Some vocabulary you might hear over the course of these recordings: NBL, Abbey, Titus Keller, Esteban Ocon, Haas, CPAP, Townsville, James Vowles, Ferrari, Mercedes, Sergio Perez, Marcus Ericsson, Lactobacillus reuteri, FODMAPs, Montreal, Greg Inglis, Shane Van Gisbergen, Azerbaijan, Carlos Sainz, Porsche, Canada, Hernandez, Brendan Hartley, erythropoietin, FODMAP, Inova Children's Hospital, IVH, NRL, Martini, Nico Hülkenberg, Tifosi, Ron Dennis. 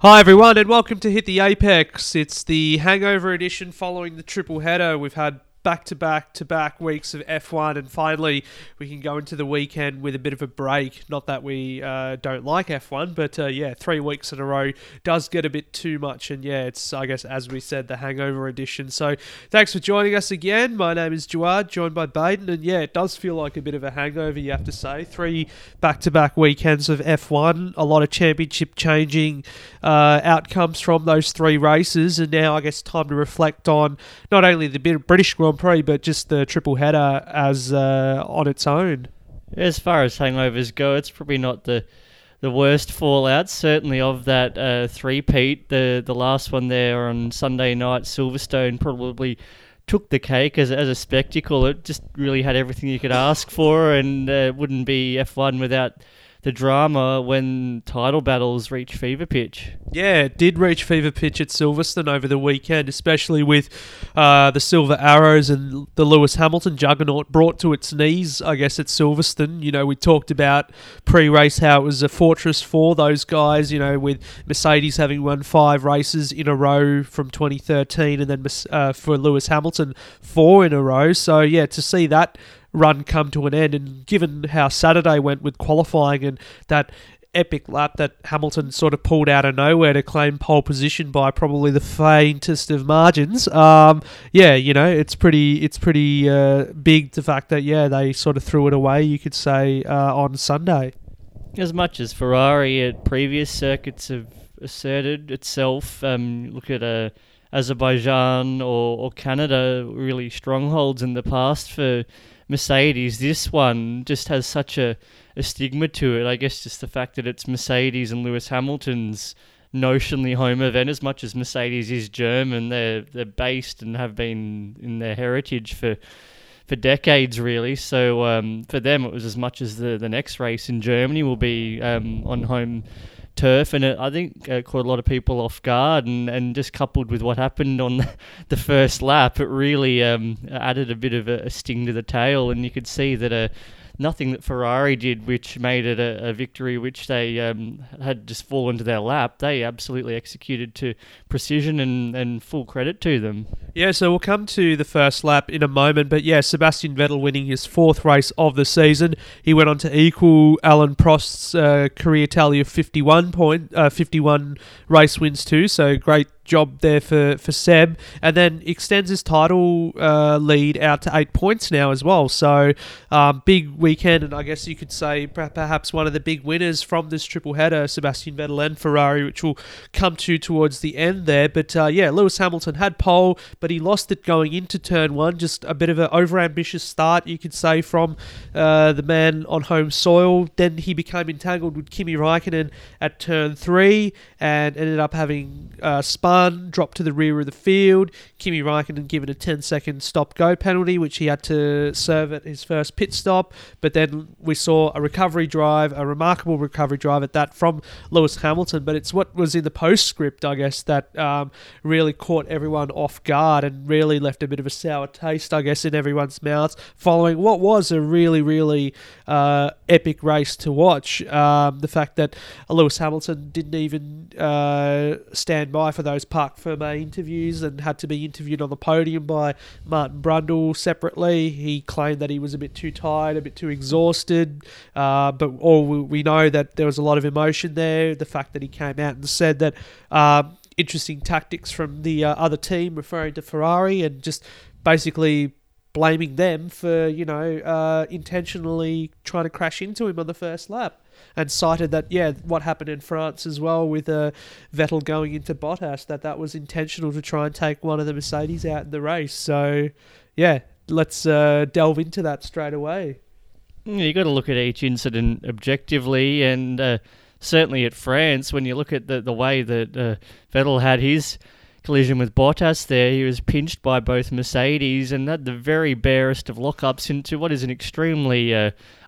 Hi everyone and welcome to Hit the Apex. It's the hangover edition following the triple header. We've had back-to-back weeks of F1 and finally we can go into the weekend with a bit of a break. Not that we don't like F1, but 3 weeks in a row does get a bit too much, and it's, I guess, as we said, the hangover edition. So thanks for joining us again. My name is Jawad, joined by Baden, and it does feel like a bit of a hangover, you have to say. 3 back-to-back weekends of F1, a lot of championship changing outcomes from those 3 races, and now I guess time to reflect on not only the British Grand Prix, but just the triple header as on its own. As far as hangovers go, it's probably not the worst fallout, certainly of that three-peat. The last one there on Sunday night, Silverstone, probably took the cake as a spectacle. It just really had everything you could ask for, and it wouldn't be F1 without the drama when title battles reach fever pitch. Yeah, it did reach fever pitch at Silverstone over the weekend, especially with the Silver Arrows and the Lewis Hamilton juggernaut brought to its knees, I guess, at Silverstone. You know, we talked about pre-race how it was a fortress for those guys, you know, with Mercedes having won 5 races in a row from 2013 and then for Lewis Hamilton 4 in a row. So, yeah, to see that run come to an end, and given how Saturday went with qualifying and that epic lap that Hamilton sort of pulled out of nowhere to claim pole position by probably the faintest of margins, it's pretty big, the fact that they sort of threw it away, you could say, on Sunday. As much as Ferrari at previous circuits have asserted itself, look at Azerbaijan or Canada, really strongholds in the past for Mercedes, this one just has such a stigma to it. I guess just the fact that it's Mercedes and Lewis Hamilton's notionally home event, as much as Mercedes is German, they're based and have been in their heritage for decades, really. So for them, it was as much as the next race in Germany will be on home turf, and I think caught a lot of people off guard, and just coupled with what happened on the first lap, it really added a bit of a sting to the tail, and you could see that nothing that Ferrari did which made it a victory which they had just fallen to their lap. They absolutely executed to precision, and full credit to them. Yeah, so we'll come to the first lap in a moment, but Sebastian Vettel winning his 4th race of the season. He went on to equal Alan Prost's career tally of 51 race wins too, so great job there for Seb, and then extends his title lead out to 8 points now as well. So big weekend, and I guess you could say perhaps one of the big winners from this triple header, Sebastian Vettel and Ferrari, which we'll come to towards the end there. But Lewis Hamilton had pole, but he lost it going into turn 1. Just a bit of an overambitious start, you could say, from the man on home soil. Then he became entangled with Kimi Räikkönen at turn 3 and ended up having spun, dropped to the rear of the field. Kimi Räikkönen given a 10-second stop-go penalty, which he had to serve at his first pit stop. But then we saw a remarkable recovery drive at that from Lewis Hamilton. But it's what was in the postscript, I guess, that really caught everyone off guard and really left a bit of a sour taste, I guess, in everyone's mouths following what was a really, really epic race to watch. The fact that Lewis Hamilton didn't even stand by for those Parc Fermé interviews and had to be interviewed on the podium by Martin Brundle separately. He claimed that he was a bit too tired, a bit too exhausted, but all we know that there was a lot of emotion there. The fact that he came out and said that interesting tactics from the other team, referring to Ferrari, and just basically blaming them for, intentionally trying to crash into him on the first lap. And cited that, what happened in France as well with Vettel going into Bottas, that was intentional to try and take one of the Mercedes out in the race. So, let's delve into that straight away. You got to look at each incident objectively, and certainly at France, when you look at the way that Vettel had his collision with Bottas there, he was pinched by both Mercedes and had the very barest of lockups into what is an extremely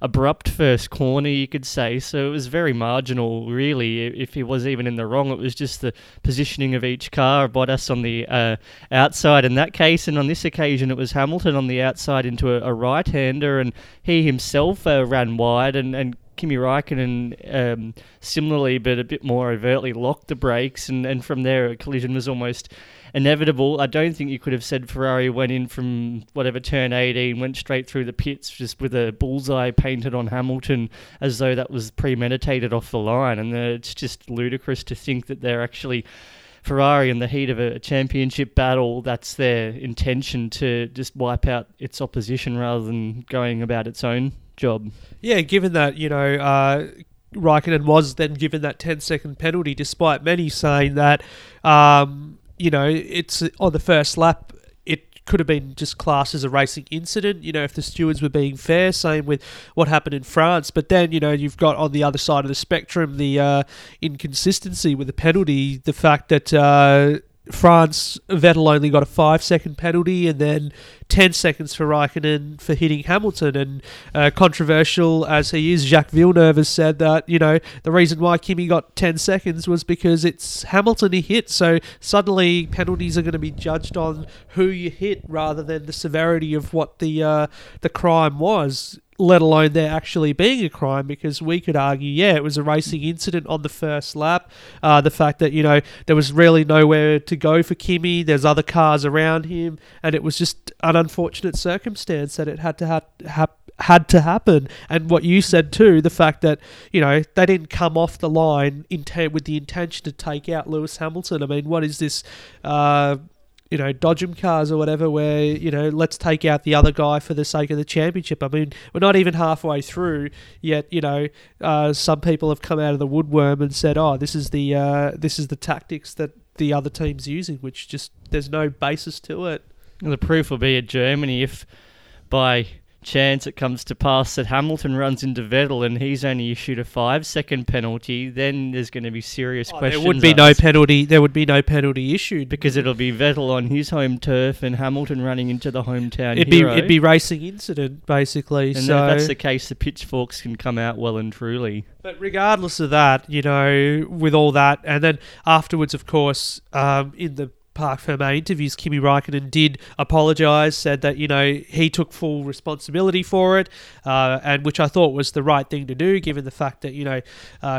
abrupt first corner, you could say. So it was very marginal, really. If he was even in the wrong, it was just the positioning of each car. Bottas on the outside in that case, and on this occasion it was Hamilton on the outside into a right-hander, and he himself ran wide and Kimi Räikkönen similarly, but a bit more overtly, locked the brakes, and from there a collision was almost inevitable. I don't think you could have said Ferrari went in from whatever turn 18, went straight through the pits just with a bullseye painted on Hamilton as though that was premeditated off the line. And it's just ludicrous to think that they're actually Ferrari in the heat of a championship battle. That's their intention, to just wipe out its opposition rather than going about its own job. Yeah, given that, Raikkonen was then given that 10-second penalty, despite many saying that, it's on the first lap, it could have been just classed as a racing incident, if the stewards were being fair, same with what happened in France. But then, you've got on the other side of the spectrum, the inconsistency with the penalty, the fact that France, Vettel only got a 5-second penalty and then 10 seconds for Raikkonen for hitting Hamilton. And controversial as he is, Jacques Villeneuve has said that, the reason why Kimi got 10 seconds was because it's Hamilton he hit. So suddenly penalties are going to be judged on who you hit rather than the severity of what the crime was, let alone there actually being a crime, because we could argue, it was a racing incident on the first lap. The fact that, there was really nowhere to go for Kimi, there's other cars around him, and it was just an unfortunate circumstance that it had to happen. And what you said too, the fact that, they didn't come off the line with the intention to take out Lewis Hamilton. I mean, what is this... dodge 'em cars or whatever, where, let's take out the other guy for the sake of the championship. I mean, we're not even halfway through yet, some people have come out of the woodworm and said, oh, this is the tactics that the other team's using, which just, there's no basis to it. And the proof will be at Germany if by chance it comes to pass that Hamilton runs into Vettel and he's only issued a 5-second penalty, then there's going to be serious questions. There would be no penalty issued, because it'll be Vettel on his home turf and Hamilton running into the hometown hero. It'd be racing incident, basically. And so, if that's the case, the pitchforks can come out well and truly. But regardless of that, with all that, and then afterwards, of course, in the Parc Fermé interviews, Kimi Räikkönen did apologise, said that, he took full responsibility for it, and which I thought was the right thing to do, given the fact that,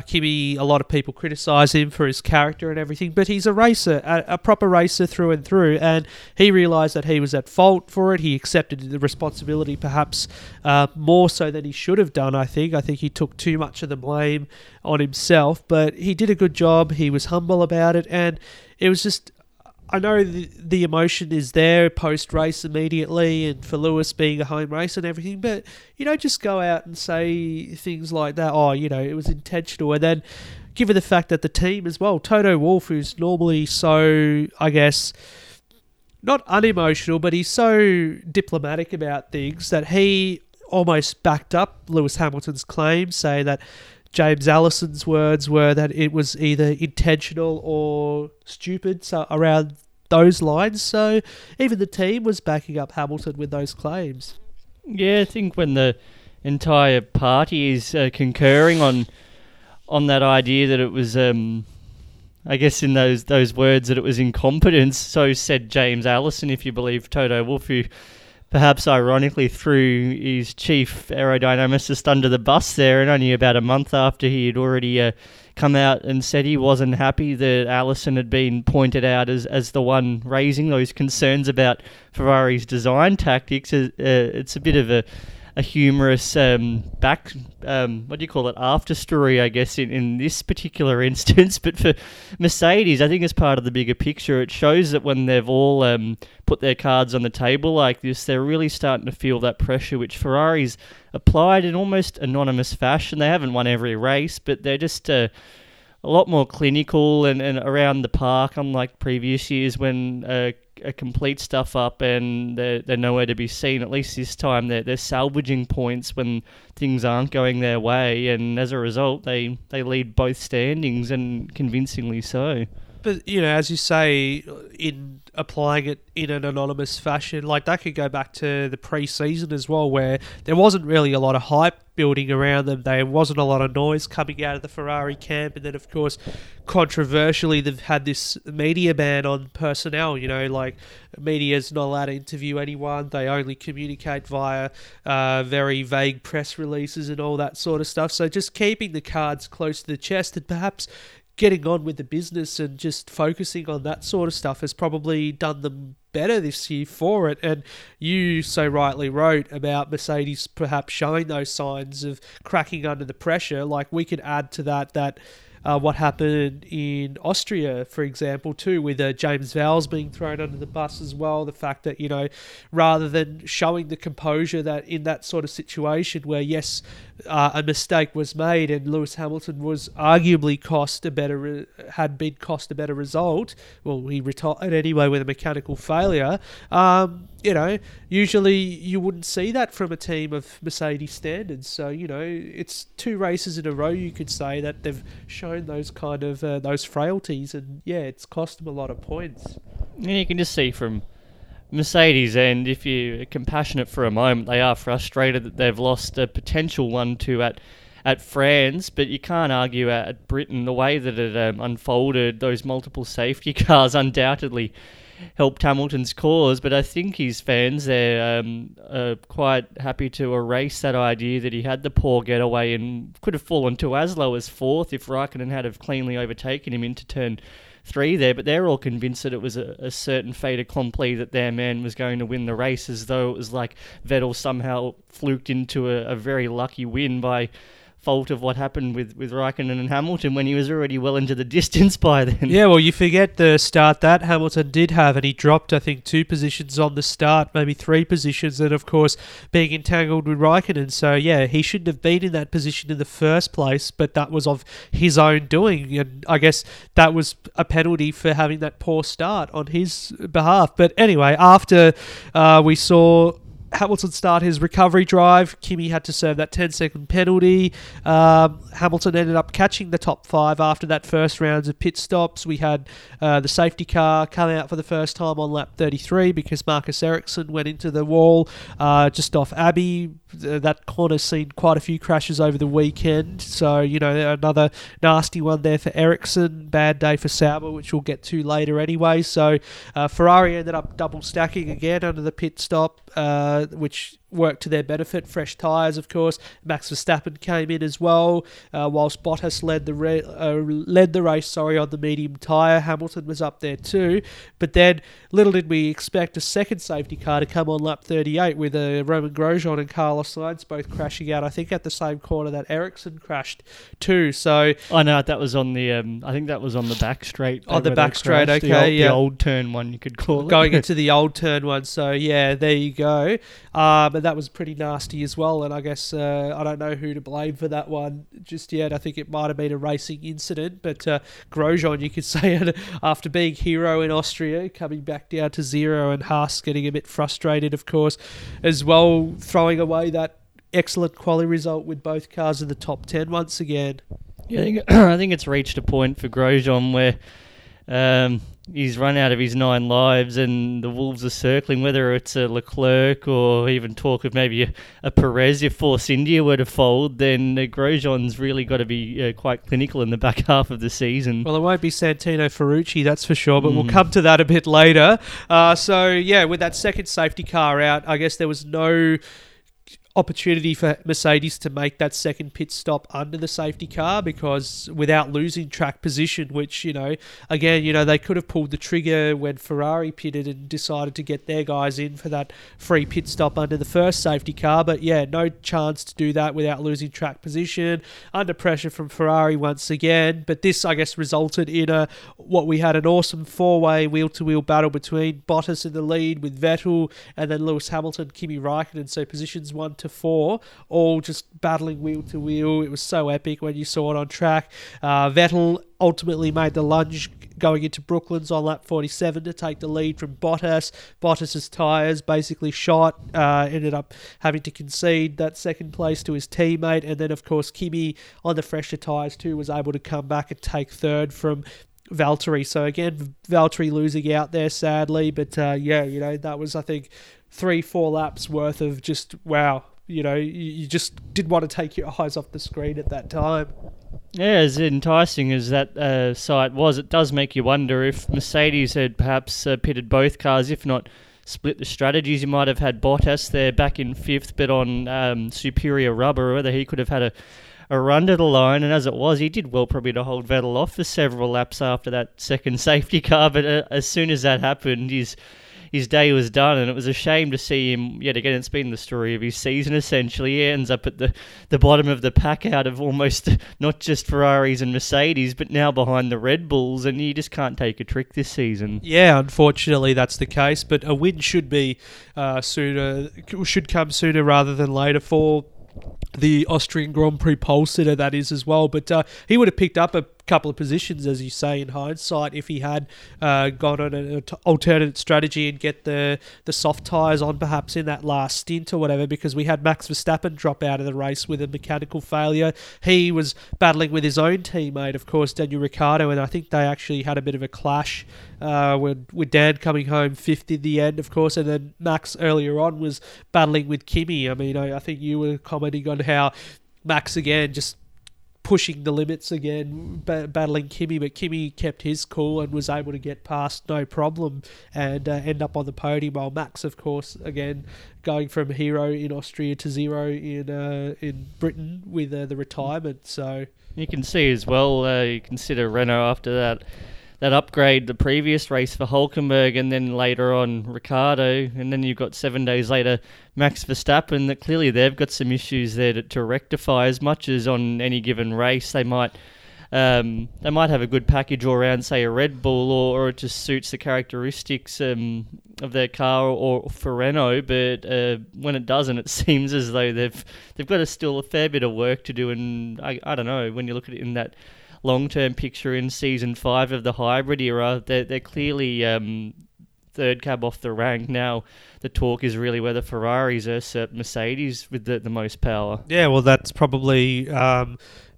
Kimi, a lot of people criticise him for his character and everything, but he's a racer, a proper racer through and through, and he realised that he was at fault for it. He accepted the responsibility perhaps more so than he should have done, I think. I think he took too much of the blame on himself, but he did a good job. He was humble about it, and it was just... I know the emotion is there post-race immediately, and for Lewis being a home race and everything, but you don't just go out and say things like that, oh, it was intentional. And then given the fact that the team as well, Toto Wolff, who's normally so, I guess, not unemotional, but he's so diplomatic about things, that he almost backed up Lewis Hamilton's claim, saying that James Allison's words were that it was either intentional or stupid, so around those lines. So even the team was backing up Hamilton with those claims. Yeah, I think when the entire party is concurring on that idea that it was, I guess in those words, that it was incompetence, so said James Allison, if you believe Toto Wolff, who... perhaps ironically threw his chief aerodynamicist under the bus there, and only about a month after he had already come out and said he wasn't happy that Allison had been pointed out as the one raising those concerns about Ferrari's design tactics. It's a bit of a humorous after story, I guess, in this particular instance. But for Mercedes, I think it's part of the bigger picture. It shows that when they've all put their cards on the table like this, they're really starting to feel that pressure, which Ferrari's applied in almost anonymous fashion. They haven't won every race, but they're just... a lot more clinical and around the park, unlike previous years when a complete stuff up and they're nowhere to be seen. At least this time they're salvaging points when things aren't going their way, and as a result they lead both standings, and convincingly so. But, as you say, in applying it in an anonymous fashion, like that could go back to the pre-season as well, where there wasn't really a lot of hype building around them. There wasn't a lot of noise coming out of the Ferrari camp. And then, of course, controversially, they've had this media ban on personnel. You know, like, media's not allowed to interview anyone. They only communicate via very vague press releases and all that sort of stuff. So just keeping the cards close to the chest and perhaps getting on with the business and just focusing on that sort of stuff has probably done them better this year for it. And you so rightly wrote about Mercedes perhaps showing those signs of cracking under the pressure. Like, we could add to that what happened in Austria, for example, too, with James Vowles being thrown under the bus as well. The fact that, you know, rather than showing the composure that in that sort of situation where, yes, a mistake was made and Lewis Hamilton was arguably had been cost a better result. Well, he retired anyway with a mechanical failure. You know, usually you wouldn't see that from a team of Mercedes standards. So, you know, it's two races in a row, you could say, that they've shown those kind of those frailties, and yeah, it's cost them a lot of points. Yeah, you can just see from Mercedes, and if you're compassionate for a moment, they are frustrated that they've lost a potential 1-2 at France, but you can't argue at Britain. The way that it unfolded, those multiple safety cars undoubtedly helped Hamilton's cause, but I think his fans, they're quite happy to erase that idea that he had the poor getaway and could have fallen to as low as fourth if Raikkonen had have cleanly overtaken him into turn three there, but they're all convinced that it was a certain fait accompli that their man was going to win the race, as though it was like Vettel somehow fluked into a very lucky win by fault of what happened with Raikkonen and Hamilton when he was already well into the distance by then. Yeah, well, you forget the start that Hamilton did have, and he dropped, I think, 2 positions on the start, maybe 3 positions, and of course being entangled with Raikkonen. So yeah, he shouldn't have been in that position in the first place, but that was of his own doing, and I guess that was a penalty for having that poor start on his behalf. But anyway, after we saw Hamilton start his recovery drive, Kimi had to serve that 10-second penalty. Hamilton ended up catching the top 5 after that first round of pit stops. We had the safety car come out for the first time on lap 33 because Marcus Ericsson went into the wall just off Abbey. That corner's seen quite a few crashes over the weekend. So, you know, another nasty one there for Ericsson. Bad day for Sauber, which we'll get to later anyway. So, Ferrari ended up double stacking again under the pit stop, which worked to their benefit. Fresh tyres, of course. Max Verstappen came in as well, whilst Bottas led the race on the medium tyre. Hamilton was up there too. But then, little did we expect a second safety car to come on lap 38 with Roman Grosjean and Carlos Sainz both crashing out, I think, at the same corner that Ericsson crashed too. So I know that was on the I think that was on the back straight. On the back straight, okay. The old turn one, you could call it. Going into the old turn one. So yeah, there you go. But that was pretty nasty as well, and I guess I don't know who to blame for that one just yet. I think it might have been a racing incident, but Grosjean, you could say, after being hero in Austria, coming back down to zero, and Haas getting a bit frustrated, of course, as well, throwing away that excellent quali result with both cars in the top 10 once again. Yeah, I think it's reached a point for Grosjean where he's run out of his 9 lives, and the wolves are circling, whether it's a Leclerc or even talk of maybe a Perez. If Force India were to fold, then Grosjean's really got to be quite clinical in the back half of the season. Well, it won't be Santino Ferrucci, that's for sure, but we'll come to that a bit later. So, yeah, with that second safety car out, I guess there was no opportunity for Mercedes to make that second pit stop under the safety car, because without losing track position, which, you know, again, you know, they could have pulled the trigger when Ferrari pitted and decided to get their guys in for that free pit stop under the first safety car. But yeah, no chance to do that without losing track position, under pressure from Ferrari once again. But this, I guess, resulted in what we had an awesome 4-way wheel-to-wheel battle between Bottas in the lead with Vettel, and then Lewis Hamilton, Kimi Räikkönen. So positions 1 to 4, all just battling wheel to wheel. It was so epic when you saw it on track. Vettel ultimately made the lunge going into Brooklands on lap 47 to take the lead from Bottas. Bottas's tyres basically shot, ended up having to concede that second place to his teammate. And then, of course, Kimi on the fresher tyres too was able to come back and take third from Valtteri. So again, Valtteri losing out there, sadly. But yeah, you know, that was, I think, 3-4 laps worth of just wow. you know, you just did want to take your eyes off the screen at that time. Yeah, as enticing as that sight was, it does make you wonder if Mercedes had perhaps pitted both cars, if not split the strategies. You might have had Bottas there back in fifth, but on superior rubber, whether he could have had a run to the line. And as it was, he did well probably to hold Vettel off for several laps after that second safety car. But as soon as that happened, his day was done, and it was a shame to see him yet again. It's been the story of his season, essentially. He ends up at the bottom of the pack out of almost not just Ferraris and Mercedes, but now behind the Red Bulls, and you just can't take a trick this season. Yeah, unfortunately that's the case, but a win should be should come sooner rather than later for the Austrian Grand Prix pole sitter, that is, as well. But he would have picked up a couple of positions, as you say, in hindsight, if he had gone on an alternate strategy and get the soft tyres on perhaps in that last stint or whatever, because we had Max Verstappen drop out of the race with a mechanical failure. He was battling with his own teammate, of course, Daniel Ricciardo, and I think they actually had a bit of a clash with Dan coming home fifth in the end, of course, and then Max earlier on was battling with Kimi. I mean, I think you were commenting on how Max, again, just pushing the limits again, battling Kimi, but Kimi kept his cool and was able to get past no problem and end up on the podium, while Max, of course, again, going from hero in Austria to zero in Britain with the retirement. So you can see as well, you consider Renault after that upgrade the previous race for Hülkenberg, and then later on Ricciardo, and then you've got 7 days later Max Verstappen, that clearly they've got some issues there to rectify. As much as on any given race they might have a good package all around, say a Red Bull, or it just suits the characteristics of their car or for Renault, but when it doesn't, it seems as though they've got still a fair bit of work to do. And I don't know, when you look at it in that long-term picture in Season 5 of the hybrid era, they're clearly third cab off the rank. Now the talk is really whether Ferraris usurp Mercedes with the most power. Yeah, well, that's probably...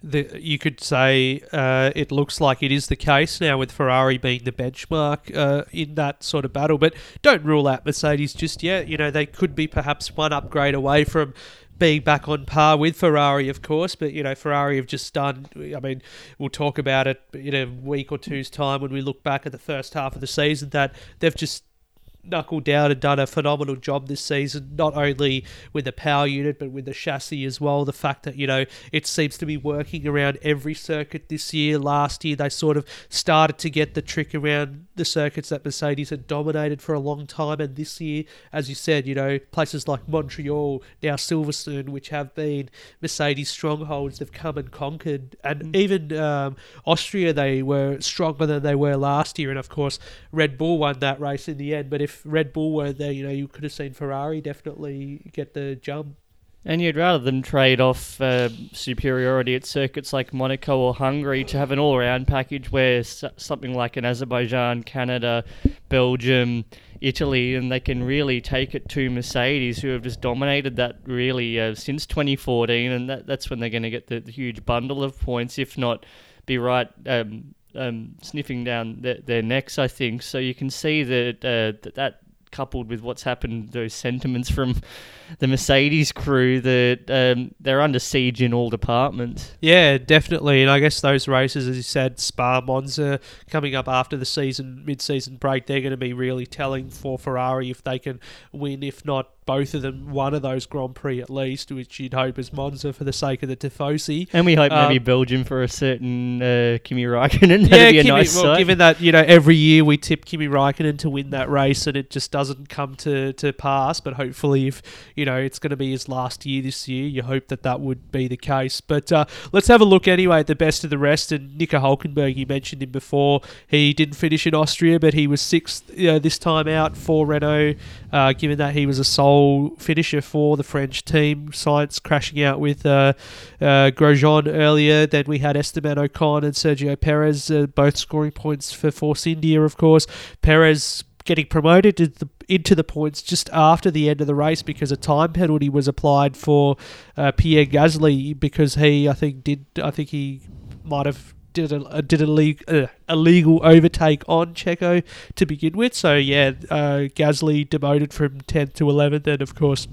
you could say it looks like it is the case now, with Ferrari being the benchmark in that sort of battle. But don't rule out Mercedes just yet. You know, they could be perhaps one upgrade away from being back on par with Ferrari, of course. But, you know, Ferrari have just done... I mean, we'll talk about it in a week or two's time when we look back at the first half of the season, that they've just knuckled down and done a phenomenal job this season, not only with the power unit but with the chassis as well. The fact that, you know, it seems to be working around every circuit this year. Last year they sort of started to get the trick around the circuits that Mercedes had dominated for a long time, and this year, as you said, you know, places like Montreal, now Silverstone, which have been Mercedes strongholds, they've come and conquered. And even Austria, they were stronger than they were last year, and of course Red Bull won that race in the end. But if Red Bull were there, you know, you could have seen Ferrari definitely get the jump. And you'd rather them trade off superiority at circuits like Monaco or Hungary to have an all-round package where something like an Azerbaijan, Canada, Belgium, Italy, and they can really take it to Mercedes, who have just dominated that really since 2014, and that's when they're going to get the huge bundle of points, if not be right... sniffing down their necks, I think. So you can see that coupled with what's happened, those sentiments from the Mercedes crew, that they're under siege in all departments. Yeah, definitely. And I guess those races, as you said, Spa, Monza, coming up after the season, mid-season break, they're going to be really telling for Ferrari if they can win, if not both of them, one of those Grand Prix at least, which you'd hope is Monza for the sake of the Tifosi. And we hope maybe Belgium for a certain Kimi Räikkönen. That'd be a nice sight. Given that, you know, every year we tip Kimi Räikkönen to win that race and it just doesn't come to pass, but hopefully, if, you know, it's going to be his last year this year, you hope that would be the case. But let's have a look anyway at the best of the rest. And Nico Hülkenberg, you mentioned him before, he didn't finish in Austria, but he was sixth this time out for Renault, given that he was a sole finisher for the French team. Sainz crashing out with Grosjean earlier. Then we had Esteban Ocon and Sergio Perez both scoring points for Force India, of course. Perez getting promoted into the points just after the end of the race because a time penalty was applied for Pierre Gasly, because he might have did an illegal overtake on Checo to begin with. So, Gasly demoted from 10th to 11th, and of course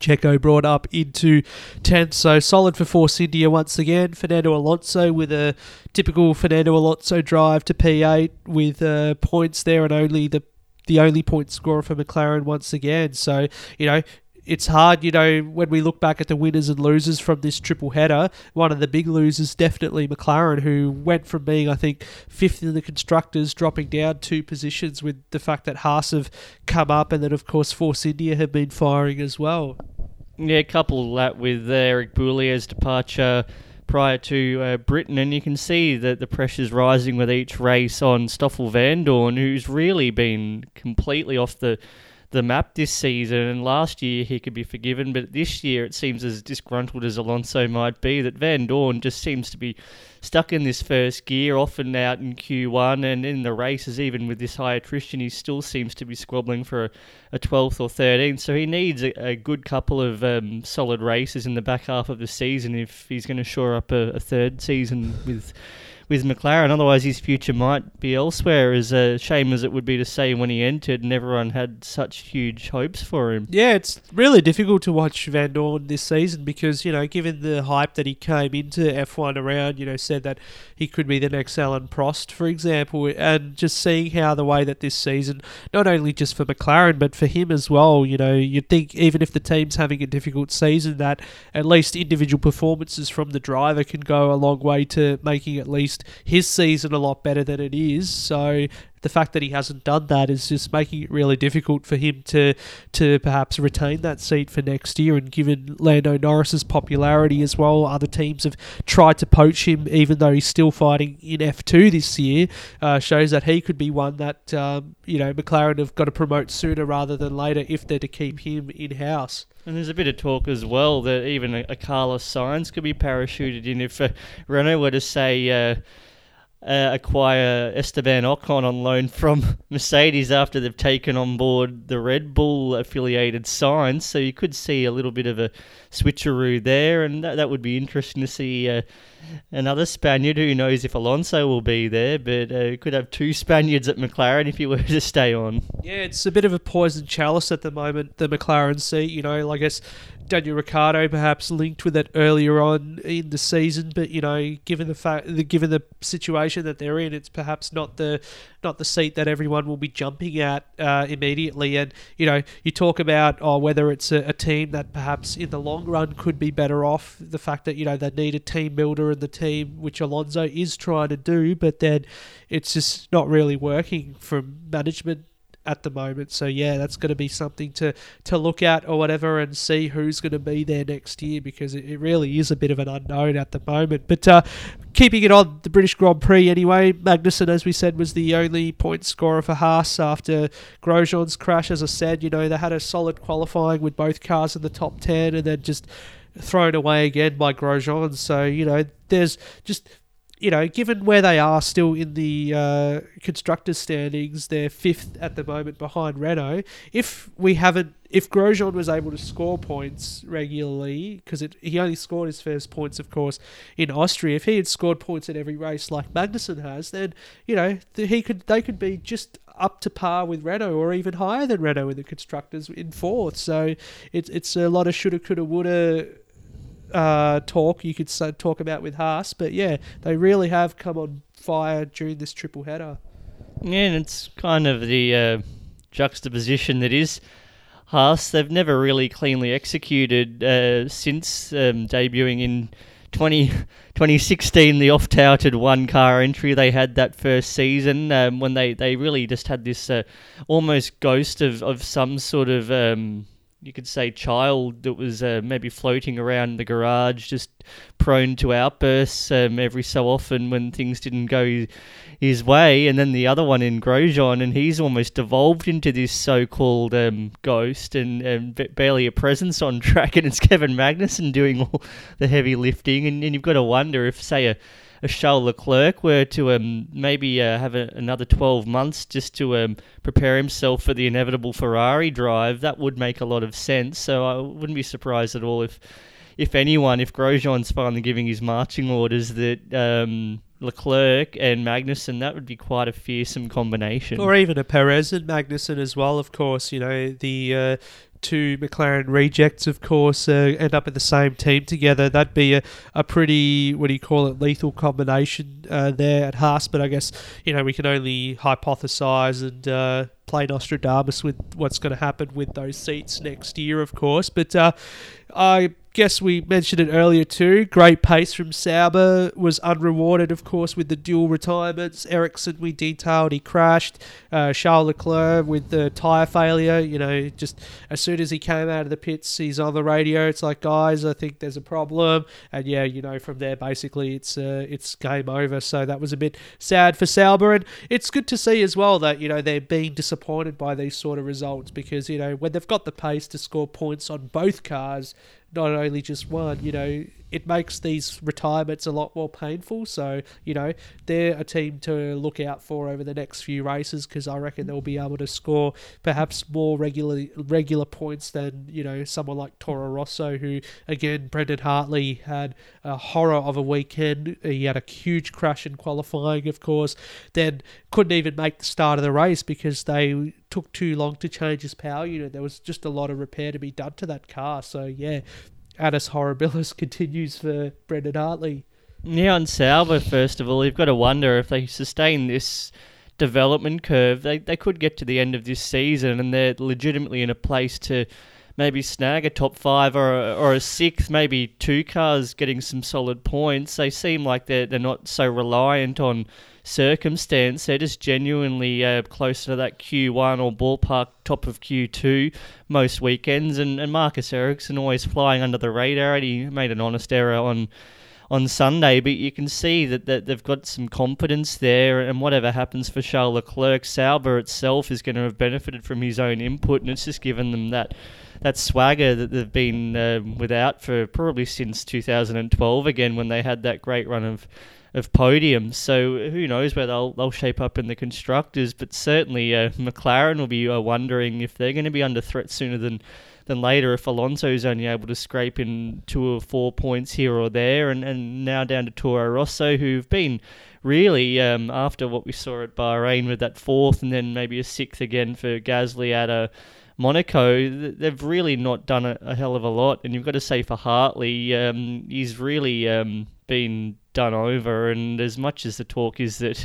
Checo brought up into 10th, so solid for Force India once again. Fernando Alonso with a typical Fernando Alonso drive to P8 with points there, and only the only point scorer for McLaren once again. So, you know, it's hard, you know, when we look back at the winners and losers from this triple header, one of the big losers definitely McLaren, who went from being, I think, fifth in the Constructors, dropping down two positions with the fact that Haas have come up, and then, of course, Force India have been firing as well. Yeah, couple that with Eric Boulier's departure prior to Britain, and you can see that the pressure's rising with each race on Stoffel Vandoorne, who's really been completely off the map this season, and last year he could be forgiven, but this year it seems, as disgruntled as Alonso might be, that Vandoorne just seems to be stuck in this first gear, often out in Q1 and in the races. Even with this high attrition, he still seems to be squabbling for a 12th or 13th, so he needs a good couple of solid races in the back half of the season if he's going to shore up a third season with McLaren. Otherwise his future might be elsewhere, as a shame as it would be to say when he entered and everyone had such huge hopes for him. Yeah, it's really difficult to watch Vandoorne this season because, you know, given the hype that he came into F1 around, you know, said that he could be the next Alan Prost, for example, and just seeing how the way that this season, not only just for McLaren but for him as well, you know, you'd think even if the team's having a difficult season that at least individual performances from the driver can go a long way to making at least his season a lot better than it is. So the fact that he hasn't done that is just making it really difficult for him to perhaps retain that seat for next year. And given Lando Norris's popularity as well, other teams have tried to poach him, even though he's still fighting in F2 this year, shows that he could be one that, you know, McLaren have got to promote sooner rather than later if they're to keep him in-house. And there's a bit of talk as well that even a Carlos Sainz could be parachuted in if Renault were to, say, acquire Esteban Ocon on loan from Mercedes after they've taken on board the Red Bull affiliated Sainz. So you could see a little bit of a switcheroo there, and that would be interesting to see another Spaniard. Who knows if Alonso will be there, but you could have two Spaniards at McLaren if you were to stay on. Yeah, it's a bit of a poison chalice at the moment, the McLaren seat, you know, I guess Daniel Ricciardo perhaps linked with it earlier on in the season, but, you know, given the situation that they're in, it's perhaps not the seat that everyone will be jumping at immediately. And, you know, you talk about whether it's a team that perhaps in the long run could be better off, the fact that, you know, they need a team builder in the team, which Alonso is trying to do, but then it's just not really working from management at the moment. So yeah, that's going to be something to look at or whatever, and see who's going to be there next year, because it really is a bit of an unknown at the moment. But keeping it on the British Grand Prix anyway, Magnussen, as we said, was the only point scorer for Haas after Grosjean's crash. As I said, you know, they had a solid qualifying with both cars in the top 10, and then just thrown away again by Grosjean. So, you know, there's just, you know, given where they are still in the constructors' standings, they're fifth at the moment behind Renault. If Grosjean was able to score points regularly, because he only scored his first points, of course, in Austria. If he had scored points in every race like Magnussen has, then, you know, they could be just up to par with Renault or even higher than Renault in the constructors in fourth. So it's a lot of shoulda, coulda, woulda talk you could talk about with Haas, but yeah, they really have come on fire during this triple header. Yeah, and it's kind of the juxtaposition that is Haas. They've never really cleanly executed since debuting in 2016, the oft-touted one-car entry they had that first season, when they really just had this almost ghost of some sort of you could say child that was maybe floating around the garage, just prone to outbursts every so often when things didn't go his way. And then the other one in Grosjean, and he's almost devolved into this so-called ghost and barely a presence on track, and it's Kevin Magnussen doing all the heavy lifting. And you've got to wonder if, say, a Charles Leclerc were to maybe have another 12 months just to prepare himself for the inevitable Ferrari drive, that would make a lot of sense. So I wouldn't be surprised at all if Grosjean's finally giving his marching orders, that Leclerc and Magnussen, that would be quite a fearsome combination. Or even a Perez and Magnussen as well, of course. You know, the two McLaren rejects, of course, end up in the same team together. That'd be a pretty, what do you call it, lethal combination there at Haas. But I guess, you know, we can only hypothesize and play Nostradamus with what's going to happen with those seats next year, of course. But I guess we mentioned it earlier too. Great pace from Sauber was unrewarded, of course, with the dual retirements. Ericsson, we detailed, he crashed. Charles Leclerc with the tyre failure. You know, just as soon as he came out of the pits, he's on the radio. It's like, guys, I think there's a problem. And yeah, you know, from there, basically, it's game over. So that was a bit sad for Sauber. And it's good to see as well that, you know, they're being disappointed by these sort of results because, you know, when they've got the pace to score points on both cars, not only just one, you know, it makes these retirements a lot more painful. So, you know, they're a team to look out for over the next few races because I reckon they'll be able to score perhaps more regular points than, you know, someone like Toro Rosso, who, again, Brendan Hartley had a horror of a weekend. He had a huge crash in qualifying, of course, then couldn't even make the start of the race because they took too long to change his power unit. There was just a lot of repair to be done to that car. So, yeah, Annus Horribilis continues for Brendan Hartley. Yeah, on Sauber, first of all, you've got to wonder if they sustain this development curve. They could get to the end of this season and they're legitimately in a place to maybe snag a top five or a sixth, maybe two cars getting some solid points. They seem like they're not so reliant on circumstance. They're just genuinely closer to that Q1 or ballpark top of Q2 most weekends. And Marcus Ericsson always flying under the radar. And he made an honest error on Sunday, but you can see that they've got some confidence there, and whatever happens for Charles Leclerc, Sauber itself is going to have benefited from his own input, and it's just given them that swagger that they've been without for probably since 2012 again, when they had that great run of podiums. So who knows where they'll shape up in the constructors, but certainly McLaren will be wondering if they're going to be under threat sooner than later if Alonso's only able to scrape in 2 or 4 points here or there, and now down to Toro Rosso, who've been really, after what we saw at Bahrain with that fourth and then maybe a sixth again for Gasly at Monaco, they've really not done a hell of a lot. And you've got to say for Hartley, he's really been done over, and as much as the talk is that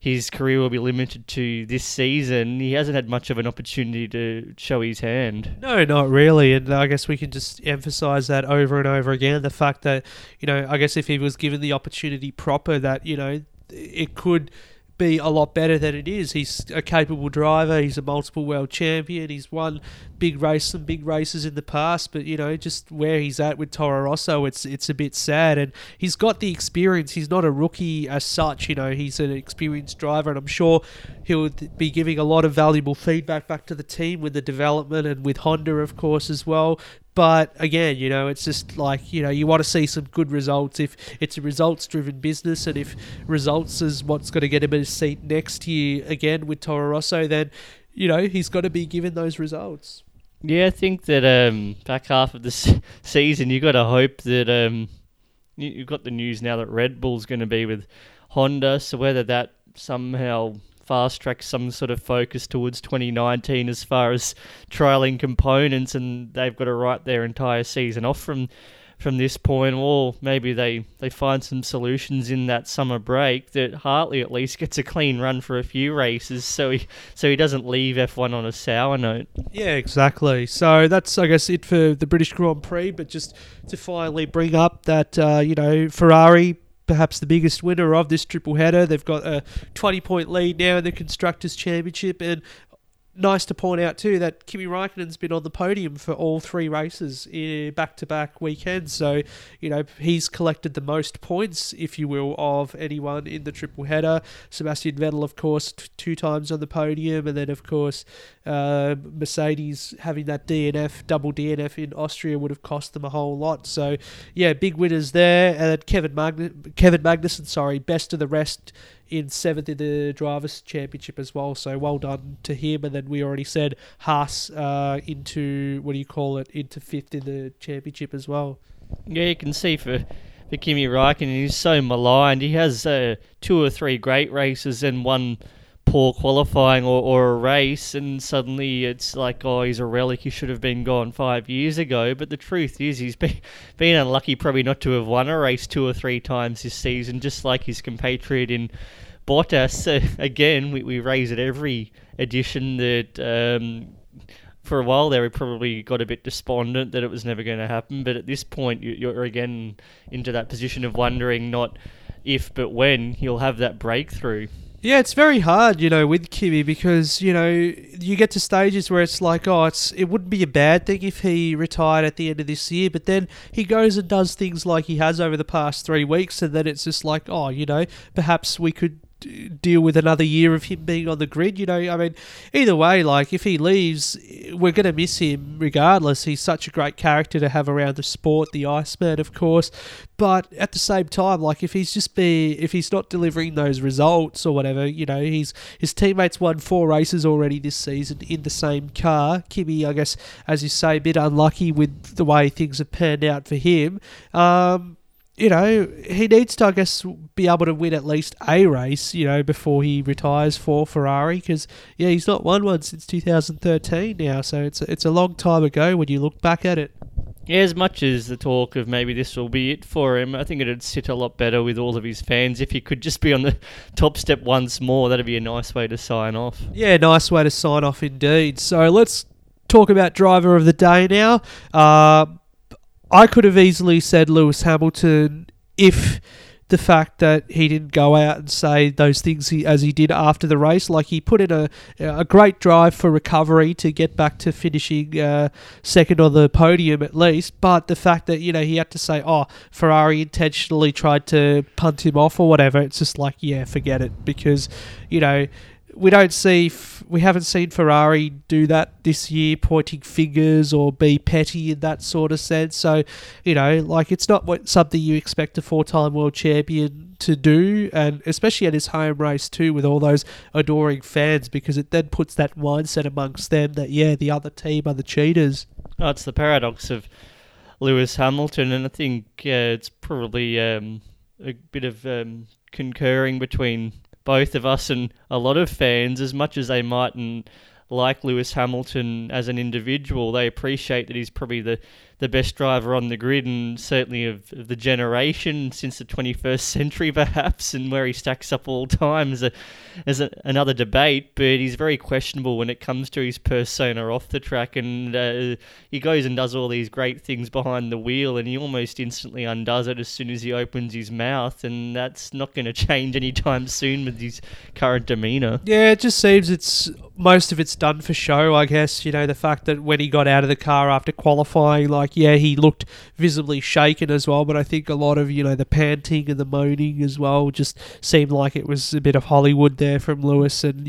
his career will be limited to this season, he hasn't had much of an opportunity to show his hand. No, not really. And I guess we can just emphasise that over and over again, the fact that, you know, I guess if he was given the opportunity proper, that, you know, it could be a lot better than it is. He's a capable driver, he's a multiple world champion, he's won some big races in the past, but, you know, just where he's at with Toro Rosso, it's a bit sad. And he's got the experience, he's not a rookie as such, you know, he's an experienced driver, and I'm sure he'll be giving a lot of valuable feedback back to the team with the development and with Honda, of course, as well. But again, you know, it's just like, you know, you want to see some good results. If it's a results-driven business, and if results is what's going to get him a seat next year again with Toro Rosso, then, you know, he's got to be given those results. Yeah, I think that back half of the season, you got to hope that you've got the news now that Red Bull's going to be with Honda. So whether that somehow fast-track some sort of focus towards 2019 as far as trialling components, and they've got to write their entire season off from this point, or maybe they find some solutions in that summer break that Hartley at least gets a clean run for a few races, so he doesn't leave F1 on a sour note. Yeah, exactly. So that's, I guess, it for the British Grand Prix, but just to finally bring up that, you know, Ferrari, perhaps the biggest winner of this triple header. They've got a 20-point lead now in the Constructors' Championship, and nice to point out too that Kimi Räikkönen's been on the podium for all three races back-to-back weekends, so, you know, he's collected the most points, if you will, of anyone in the triple header. Sebastian Vettel, of course, two times on the podium, and then, of course, Mercedes having that double DNF in Austria would have cost them a whole lot. So yeah, big winners there. And Kevin Magnussen, best of the rest in seventh in the Drivers' Championship as well, so well done to him. And then we already said Haas into fifth in the championship as well. Yeah, you can see for Kimi Räikkönen, he's so maligned. He has 2 or 3 great races and one poor qualifying or a race, and suddenly it's like, oh, he's a relic, he should have been gone 5 years ago. But the truth is he's been unlucky probably not to have won a race 2 or 3 times this season, just like his compatriot in Bottas. So again, we raise it every edition that for a while there we probably got a bit despondent that it was never going to happen. But at this point, you're again into that position of wondering not if but when he'll have that breakthrough. Yeah, it's very hard, with Kimi, because, you get to stages where it's like, oh, it wouldn't be a bad thing if he retired at the end of this year, but then he goes and does things like he has over the past 3 weeks, and then it's just like, oh, perhaps we could deal with another year of him being on the grid. I mean, either way, if he leaves, we're going to miss him regardless. He's such a great character to have around the sport, the Iceman, of course. But at the same time, if he's not delivering those results or whatever, his teammates won 4 races already this season in the same car. Kimi, I guess, as you say, a bit unlucky with the way things have panned out for him. He needs to, I guess, be able to win at least a race, before he retires for Ferrari, because, he's not won one since 2013 now, so it's a long time ago when you look back at it. Yeah, as much as the talk of maybe this will be it for him, I think it'd sit a lot better with all of his fans if he could just be on the top step once more. That'd be a nice way to sign off. Yeah, nice way to sign off indeed. So let's talk about driver of the day now. I could have easily said Lewis Hamilton if the fact that he didn't go out and say those things as he did after the race. He put in a great drive for recovery to get back to finishing second on the podium at least, but the fact that, he had to say, oh, Ferrari intentionally tried to punt him off or whatever, it's just like, yeah, forget it, because, we haven't seen Ferrari do that this year, pointing fingers or be petty in that sort of sense. So, it's not something you expect a 4-time world champion to do, and especially at his home race too, with all those adoring fans, because it then puts that mindset amongst them that, yeah, the other team are the cheaters. Oh, it's the paradox of Lewis Hamilton, and I think it's probably a bit of concurring between both of us and a lot of fans. As much as they mightn't like Lewis Hamilton as an individual, they appreciate that he's probably the best driver on the grid, and certainly of the generation since the 21st century perhaps, and where he stacks up all time is another debate. But he's very questionable when it comes to his persona off the track, and he goes and does all these great things behind the wheel, and he almost instantly undoes it as soon as he opens his mouth, and that's not going to change anytime soon with his current demeanour. Yeah, it just seems most of it's done for show, I guess. The fact that when he got out of the car after qualifying, yeah, he looked visibly shaken as well, but I think a lot of, the panting and the moaning as well just seemed like it was a bit of Hollywood there from Lewis. And,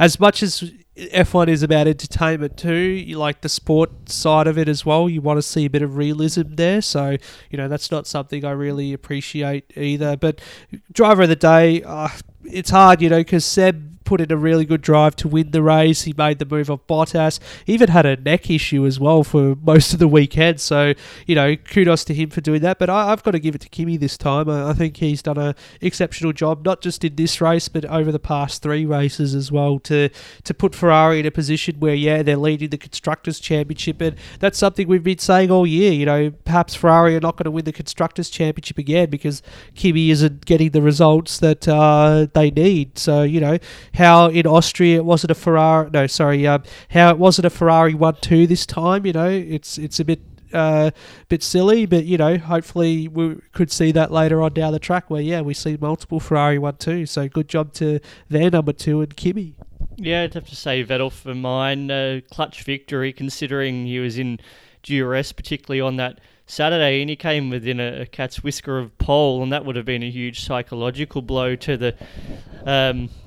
as much as F1 is about entertainment too, you like the sport side of it as well. You want to see a bit of realism there. So, that's not something I really appreciate either. But driver of the day, it's hard, because Seb put in a really good drive to win the race. He made the move of Bottas. He even had a neck issue as well for most of the weekend. So, kudos to him for doing that. But I've got to give it to Kimi this time. I think he's done an exceptional job, not just in this race, but over the past 3 races as well, to put Ferrari in a position where, they're leading the Constructors' Championship. And that's something we've been saying all year. Perhaps Ferrari are not going to win the Constructors' Championship again because Kimi isn't getting the results that they need. So, how in Austria how it wasn't a Ferrari 1-2 this time, it's a bit silly, but hopefully we could see that later on down the track where we see multiple Ferrari 1-2. So good job to their number 2 and Kimi. Yeah, I'd have to say Vettel for mine. Clutch victory, considering he was in duress, particularly on that Saturday, and he came within a cat's whisker of pole, and that would have been a huge psychological blow to the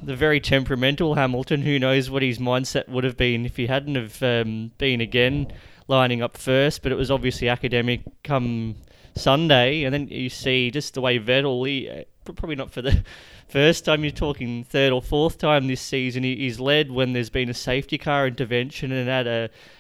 very temperamental Hamilton. Who knows what his mindset would have been if he hadn't have been again lining up first, but it was obviously academic come Sunday. And then you see just the way Vettel, probably not for the First time you're talking third or fourth time this season, he's led when there's been a safety car intervention, and at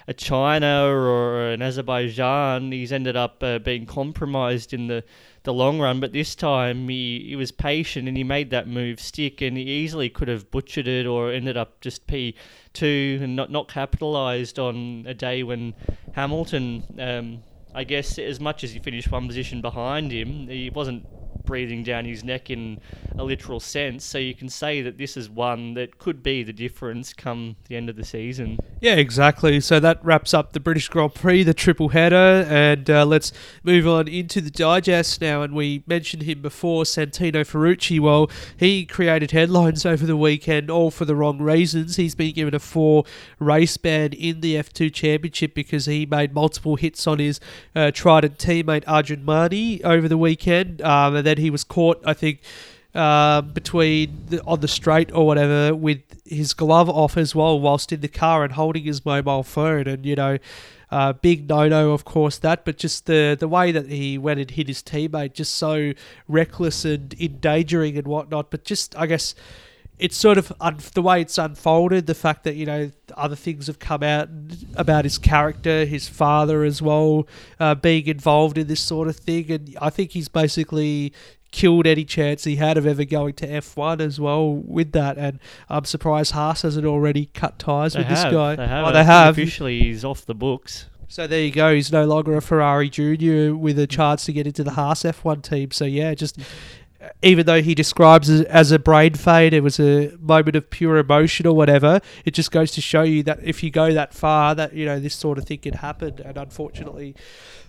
a China or an Azerbaijan, he's ended up being compromised in the long run. But this time he was patient and he made that move stick, and he easily could have butchered it or ended up just P2 and not capitalised on a day when Hamilton, I guess as much as he finished one position behind him, he wasn't breathing down his neck in a literal sense. So you can say that this is one that could be the difference come the end of the season. Yeah, exactly. So that wraps up the British Grand Prix, the triple header, and let's move on into the digest now. And we mentioned him before, Santino Ferrucci. Well, he created headlines over the weekend, all for the wrong reasons. He's been given a 4-race ban in the F2 Championship because he made multiple hits on his Trident teammate Arjun Mani over the weekend, and then he was caught, I think, on the straight or whatever, with his glove off as well, whilst in the car and holding his mobile phone. And, you know, big no-no, of course, that. But just the way that he went and hit his teammate, just so reckless and endangering and whatnot. But just, I guess, it's sort of the way it's unfolded, the fact that, you know, other things have come out about his character, his father as well, being involved in this sort of thing. And I think he's basically killed any chance he had of ever going to F1 as well with that. And I'm surprised Haas hasn't already cut ties with this guy. They have. Officially, he's off the books. So there you go. He's no longer a Ferrari junior with a chance to get into the Haas F1 team. So, yeah, just... Even though he describes it as a brain fade, it was a moment of pure emotion or whatever, it just goes to show you that if you go that far, that, you know, this sort of thing can happen. And unfortunately,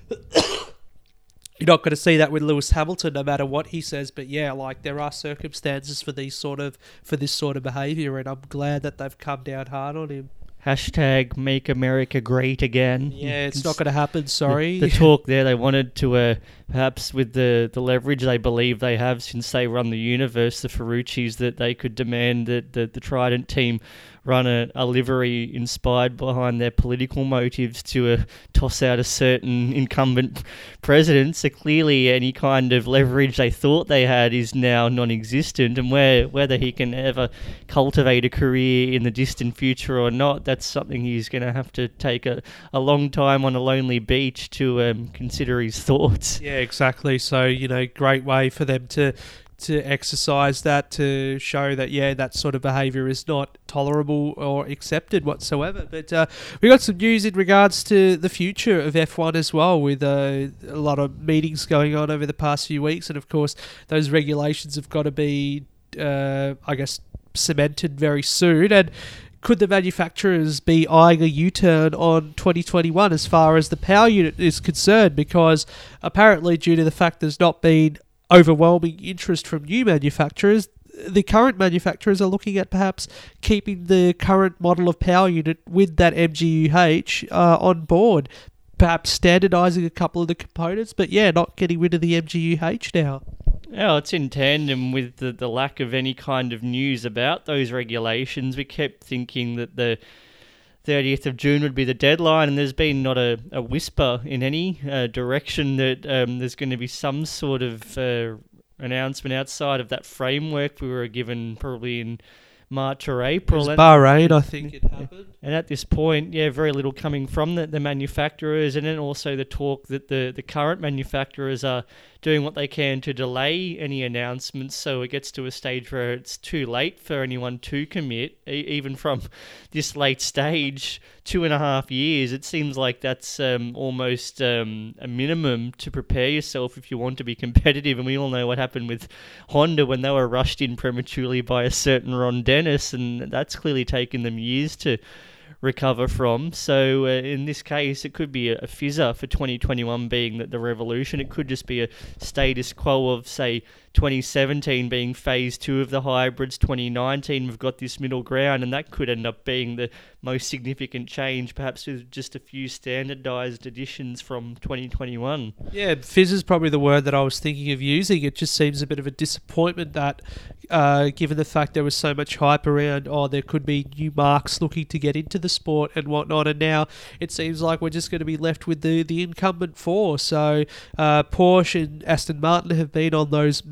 you're not going to see that with Lewis Hamilton, no matter what he says. But yeah, like, there are circumstances for this sort of behaviour, and I'm glad that they've come down hard on him. Hashtag Make America Great Again. Yeah, it's not going to happen, sorry. The talk there, they wanted to, perhaps with the leverage they believe they have since they run the universe, the Ferrucci's, that they could demand that the Trident team run a livery inspired behind their political motives to toss out a certain incumbent president. So clearly any kind of leverage they thought they had is now non-existent, and whether he can ever cultivate a career in the distant future or not, that's something he's going to have to take a long time on a lonely beach to consider his thoughts. Yeah, exactly. So, you know, great way for them to exercise that, to show that, yeah, that sort of behaviour is not tolerable or accepted whatsoever. But we got some news in regards to the future of F1 as well, with a lot of meetings going on over the past few weeks. And, of course, those regulations have got to be, cemented very soon. And could the manufacturers be eyeing a U-turn on 2021 as far as the power unit is concerned? Because apparently, due to the fact there's not been overwhelming interest from new manufacturers, the current manufacturers are looking at perhaps keeping the current model of power unit with that MGUH on board, perhaps standardising a couple of the components, but yeah, not getting rid of the MGUH now. Yeah, it's in tandem with the lack of any kind of news about those regulations. We kept thinking that the 30th of June would be the deadline, and there's been not a whisper in any direction that there's going to be some sort of announcement outside of that framework we were given probably in March or April. Bahrain, I think it happened. And at this point, yeah, very little coming from the manufacturers, and then also the talk that the current manufacturers are doing what they can to delay any announcements so it gets to a stage where it's too late for anyone to commit, even from this late stage, 2.5 years. It seems like that's almost a minimum to prepare yourself if you want to be competitive. And we all know what happened with Honda when they were rushed in prematurely by a certain Ron Dennis, and that's clearly taken them years to recover from. So in this case, it could be a fizzer for 2021 being the revolution. It could just be a status quo of, say, 2017 being phase 2 of the hybrids, 2019 we've got this middle ground, and that could end up being the most significant change, perhaps with just a few standardised additions from 2021. Yeah, fizz is probably the word that I was thinking of using. It just seems a bit of a disappointment that given the fact there was so much hype around, there could be new marques looking to get into the sport and whatnot, and now it seems like we're just going to be left with the incumbent four. So Porsche and Aston Martin have been on those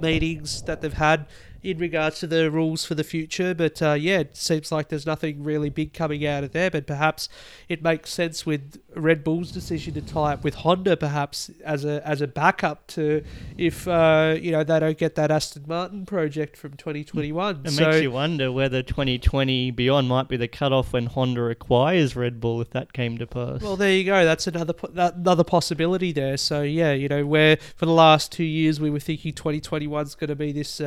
meetings that they've had in regards to the rules for the future. But yeah, it seems like there's nothing really big coming out of there. But perhaps it makes sense with Red Bull's decision to tie up with Honda, perhaps as a backup to if you know, they don't get that Aston Martin project from 2021. It makes you wonder whether 2020 beyond might be the cutoff when Honda acquires Red Bull if that came to pass. Well, there you go. That's another possibility there. So yeah, you know, where for the last 2 years we were thinking 2021 is going to be this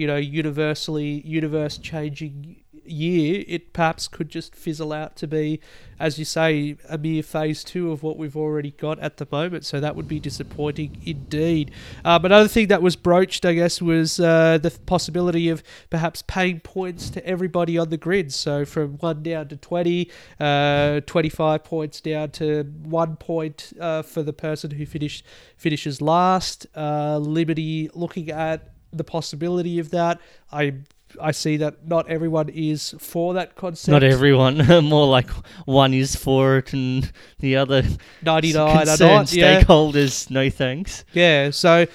you know, universe-changing year, it perhaps could just fizzle out to be, as you say, a mere phase two of what we've already got at the moment. So that would be disappointing indeed. Another thing that was broached, I guess, was the possibility of perhaps paying points to everybody on the grid. So from 1 down to 20, 25 points down to 1 point for the person who finishes last. Liberty looking at the possibility of that. I see that not everyone is for that concept. Not everyone. More like one is for it and the other 99 are not. Stakeholders, yeah. No thanks. Yeah, so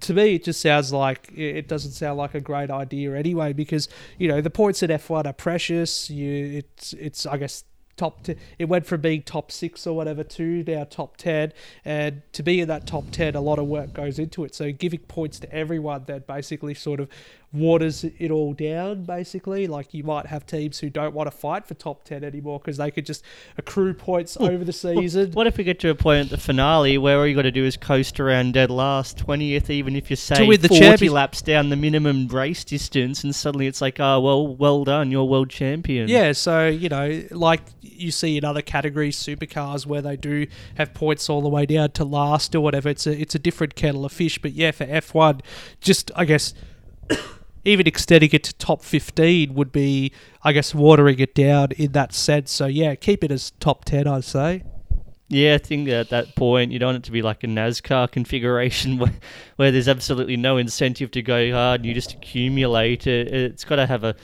to me it just sounds like it doesn't sound like a great idea anyway, because, you know, the points in F1 are precious. It's I guess it went from being top 6 or whatever to now top 10, and to be in that top 10 a lot of work goes into it, so giving points to everyone that basically sort of waters it all down. Basically, like, you might have teams who don't want to fight for top 10 anymore because they could just accrue points over the season. What if we get to a point at the finale where all you got to do is coast around dead last, 20th, even if you say 40 laps down the minimum race distance, and suddenly it's like, oh, well done, you're world champion. Yeah, so, you know, like you see in other categories, supercars, where they do have points all the way down to last or whatever. It's a different kettle of fish. But yeah, for F1, just, I guess... even extending it to top 15 would be, I guess, watering it down in that sense. So, yeah, keep it as top 10, I'd say. Yeah, I think at that point, you don't want it to be like a NASCAR configuration where there's absolutely no incentive to go hard and you just accumulate. It's got to have a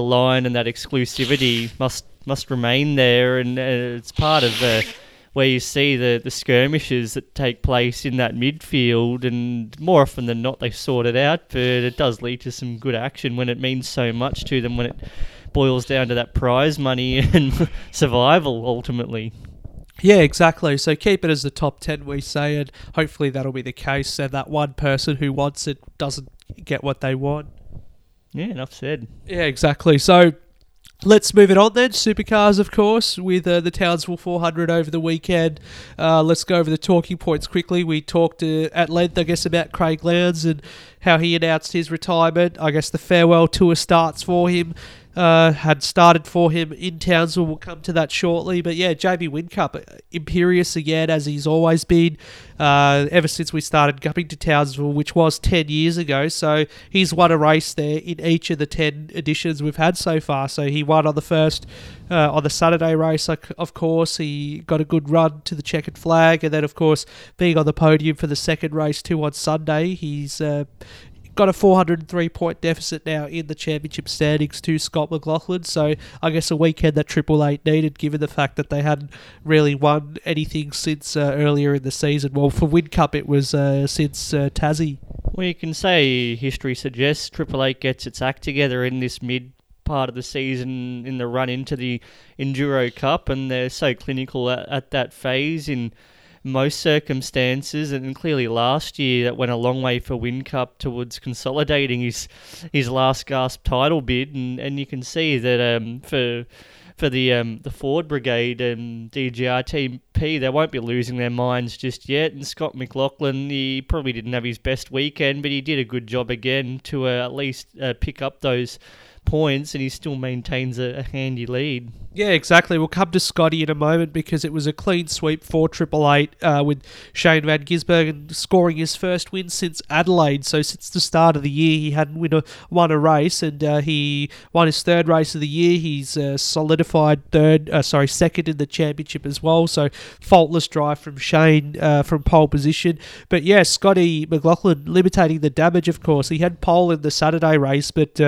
line, and that exclusivity must remain there. And it's part of where you see the skirmishes that take place in that midfield, and more often than not they sort it out, but it does lead to some good action when it means so much to them, when it boils down to that prize money and survival ultimately. Yeah, exactly. So keep it as the top 10, we say, and hopefully that'll be the case, and that one person who wants it doesn't get what they want. Yeah, enough said. Yeah, exactly. So... let's move it on then. Supercars, of course, with the Townsville 400 over the weekend. Let's go over the talking points quickly. We talked at length, I guess, about Craig Lowndes and how he announced his retirement. I guess the farewell tour starts for him. Had started for him in Townsville. We'll come to that shortly. But yeah, JB Whincup, imperious again, as he's always been, ever since we started coming to Townsville, which was 10 years ago. So he's won a race there in each of the 10 editions we've had so far. So he won on the first, on the Saturday race, of course. He got a good run to the checkered flag. And then, of course, being on the podium for the second race too on Sunday, he's... got a 403-point deficit now in the championship standings to Scott McLaughlin. So I guess a weekend that Triple Eight needed, given the fact that they hadn't really won anything since earlier in the season. Well, for Whincup, it was since Tassie. Well, you can say history suggests Triple Eight gets its act together in this mid part of the season in the run into the Enduro Cup, and they're so clinical at that phase in most circumstances, and clearly last year that went a long way for Whincup towards consolidating his last gasp title bid, and you can see that for the Ford Brigade and DGRTP, they won't be losing their minds just yet. And Scott McLaughlin, he probably didn't have his best weekend, but he did a good job again to at least pick up those points, and he still maintains a handy lead. Yeah, exactly. We'll come to Scotty in a moment, because it was a clean sweep for Triple Eight with Shane Van Gisbergen scoring his first win since Adelaide. So since the start of the year, he hadn't won a race, and he won his third race of the year. He's solidified second in the championship as well. So faultless drive from Shane from pole position. But yeah, Scotty McLaughlin limiting the damage, of course. He had pole in the Saturday race, but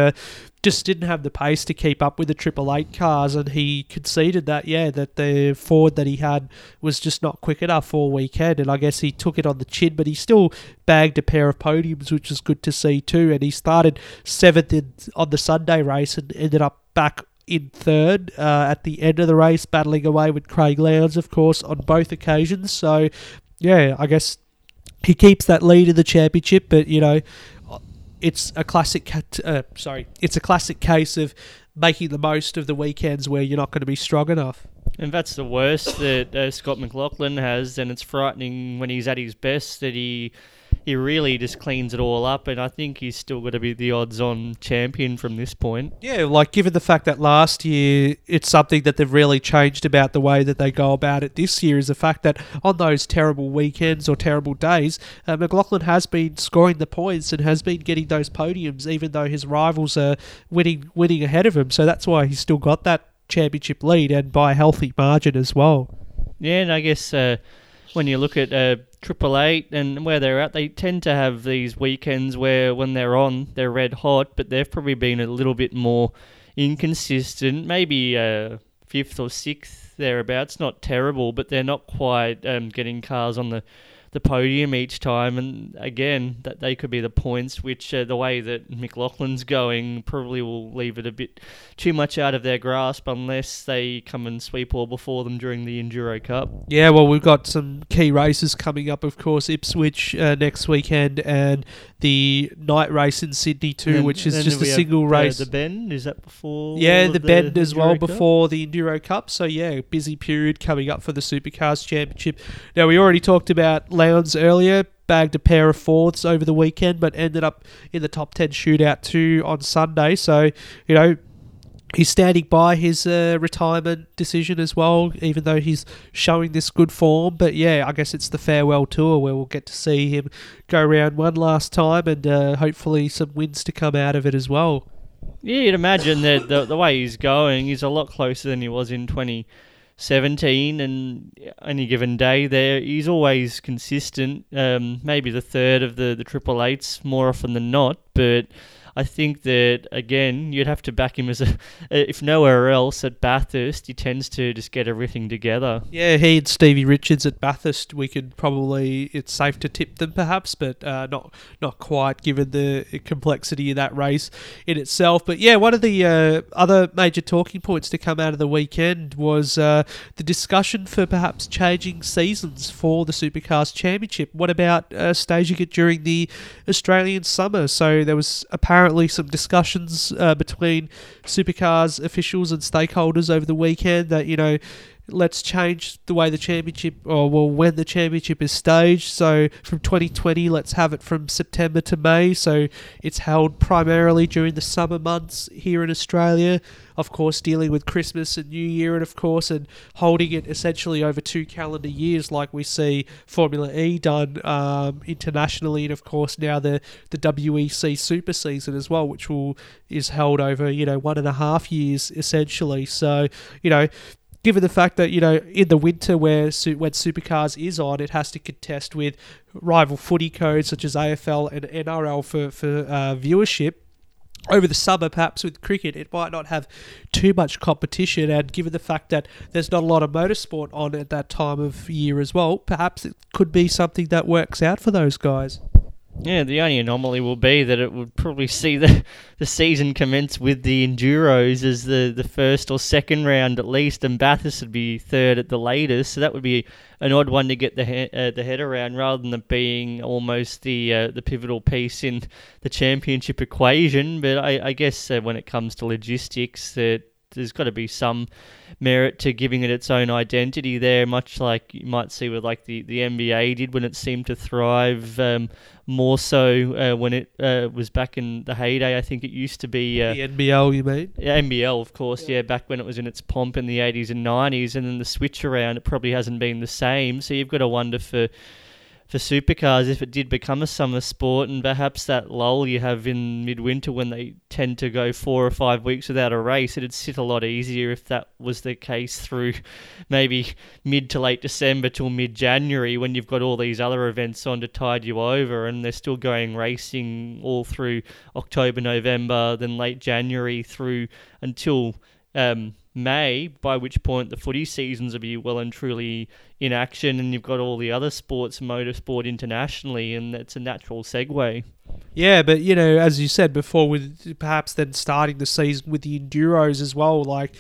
just didn't have the pace to keep up with the Triple Eight cars, and he conceded that, that the Ford that he had was just not quick enough all weekend, and I guess he took it on the chin, but he still bagged a pair of podiums, which is good to see too, and he started 7th on the Sunday race and ended up back in 3rd at the end of the race, battling away with Craig Lowndes, of course, on both occasions, so yeah, I guess he keeps that lead in the championship, but you know, it's a classic case of making the most of the weekends where you're not going to be strong enough. And that's the worst that Scott McLaughlin has, and it's frightening when he's at his best that he really just cleans it all up, and I think he's still going to be the odds-on champion from this point. Yeah, like given the fact that last year, it's something that they've really changed about the way that they go about it this year, is the fact that on those terrible weekends or terrible days, McLaughlin has been scoring the points and has been getting those podiums, even though his rivals are winning ahead of him. So that's why he's still got that championship lead, and by a healthy margin as well. Yeah, and I guess when you look at Triple Eight and where they're at, they tend to have these weekends where when they're on, they're red hot, but they've probably been a little bit more inconsistent, maybe 5th or 6th thereabouts, not terrible, but they're not quite getting cars on the podium each time, and again, that they could be the points which the way that McLaughlin's going probably will leave it a bit too much out of their grasp unless they come and sweep all before them during the Enduro Cup. Yeah, well, we've got some key races coming up, of course, Ipswich next weekend and the night race in Sydney too, and which is just a single race. The Bend, is that before? Yeah, the Bend as well, before the Enduro Cup. So yeah, busy period coming up for the Supercars Championship. Now, we already talked about Lowndes earlier, bagged a pair of fourths over the weekend, but ended up in the top 10 shootout too on Sunday. So, you know, he's standing by his retirement decision as well, even though he's showing this good form. But yeah, I guess it's the farewell tour where we'll get to see him go round one last time, and hopefully some wins to come out of it as well. Yeah, you'd imagine that the way he's going, he's a lot closer than he was in 2017, and any given day there, he's always consistent, maybe the third of the Triple Eights more often than not, but I think that, again, you'd have to back him as if nowhere else, at Bathurst. He tends to just get everything together. Yeah, he and Stevie Richards at Bathurst, we could probably, it's safe to tip them perhaps, but not quite given the complexity of that race in itself. But yeah, one of the other major talking points to come out of the weekend was the discussion for perhaps changing seasons for the Supercars Championship. What about staging it during the Australian summer? So there was apparently some discussions between Supercars officials and stakeholders over the weekend that, you know, let's change the way the championship, when the championship is staged. So from 2020, let's have it from September to May. So it's held primarily during the summer months here in Australia, of course, dealing with Christmas and New Year, and of course, and holding it essentially over 2 calendar years, like we see Formula E done internationally, and of course now the WEC Super Season as well, which is held over 1.5 years essentially. So given the fact that, in the winter when Supercars is on, it has to contest with rival footy codes such as AFL and NRL for viewership. Over the summer, perhaps with cricket, it might not have too much competition, and given the fact that there's not a lot of motorsport on at that time of year as well, perhaps it could be something that works out for those guys. Yeah, the only anomaly will be that it would probably see the season commence with the Enduros as the first or second round at least, and Bathurst would be third at the latest, so that would be an odd one to get the head around, rather than it being almost the pivotal piece in the championship equation. But I guess when it comes to logistics, that there's got to be some merit to giving it its own identity there, much like you might see with like the NBA did when it seemed to thrive more so when it was back in the heyday. I think it used to be... the NBL, you mean? Yeah, NBL, of course, yeah, back when it was in its pomp in the 80s and 90s, and then the switch around, it probably hasn't been the same. So you've got to wonder for for supercars if it did become a summer sport, and perhaps that lull you have in midwinter when they tend to go 4 or 5 weeks without a race, it'd sit a lot easier if that was the case through maybe mid to late December till mid-January, when you've got all these other events on to tide you over, and they're still going racing all through October, November, then late January through until May, by which point the footy seasons will be well and truly in action, and you've got all the other sports, motorsport internationally, and it's a natural segue. Yeah, but you know, as you said before, with perhaps then starting the season with the Enduros as well, like,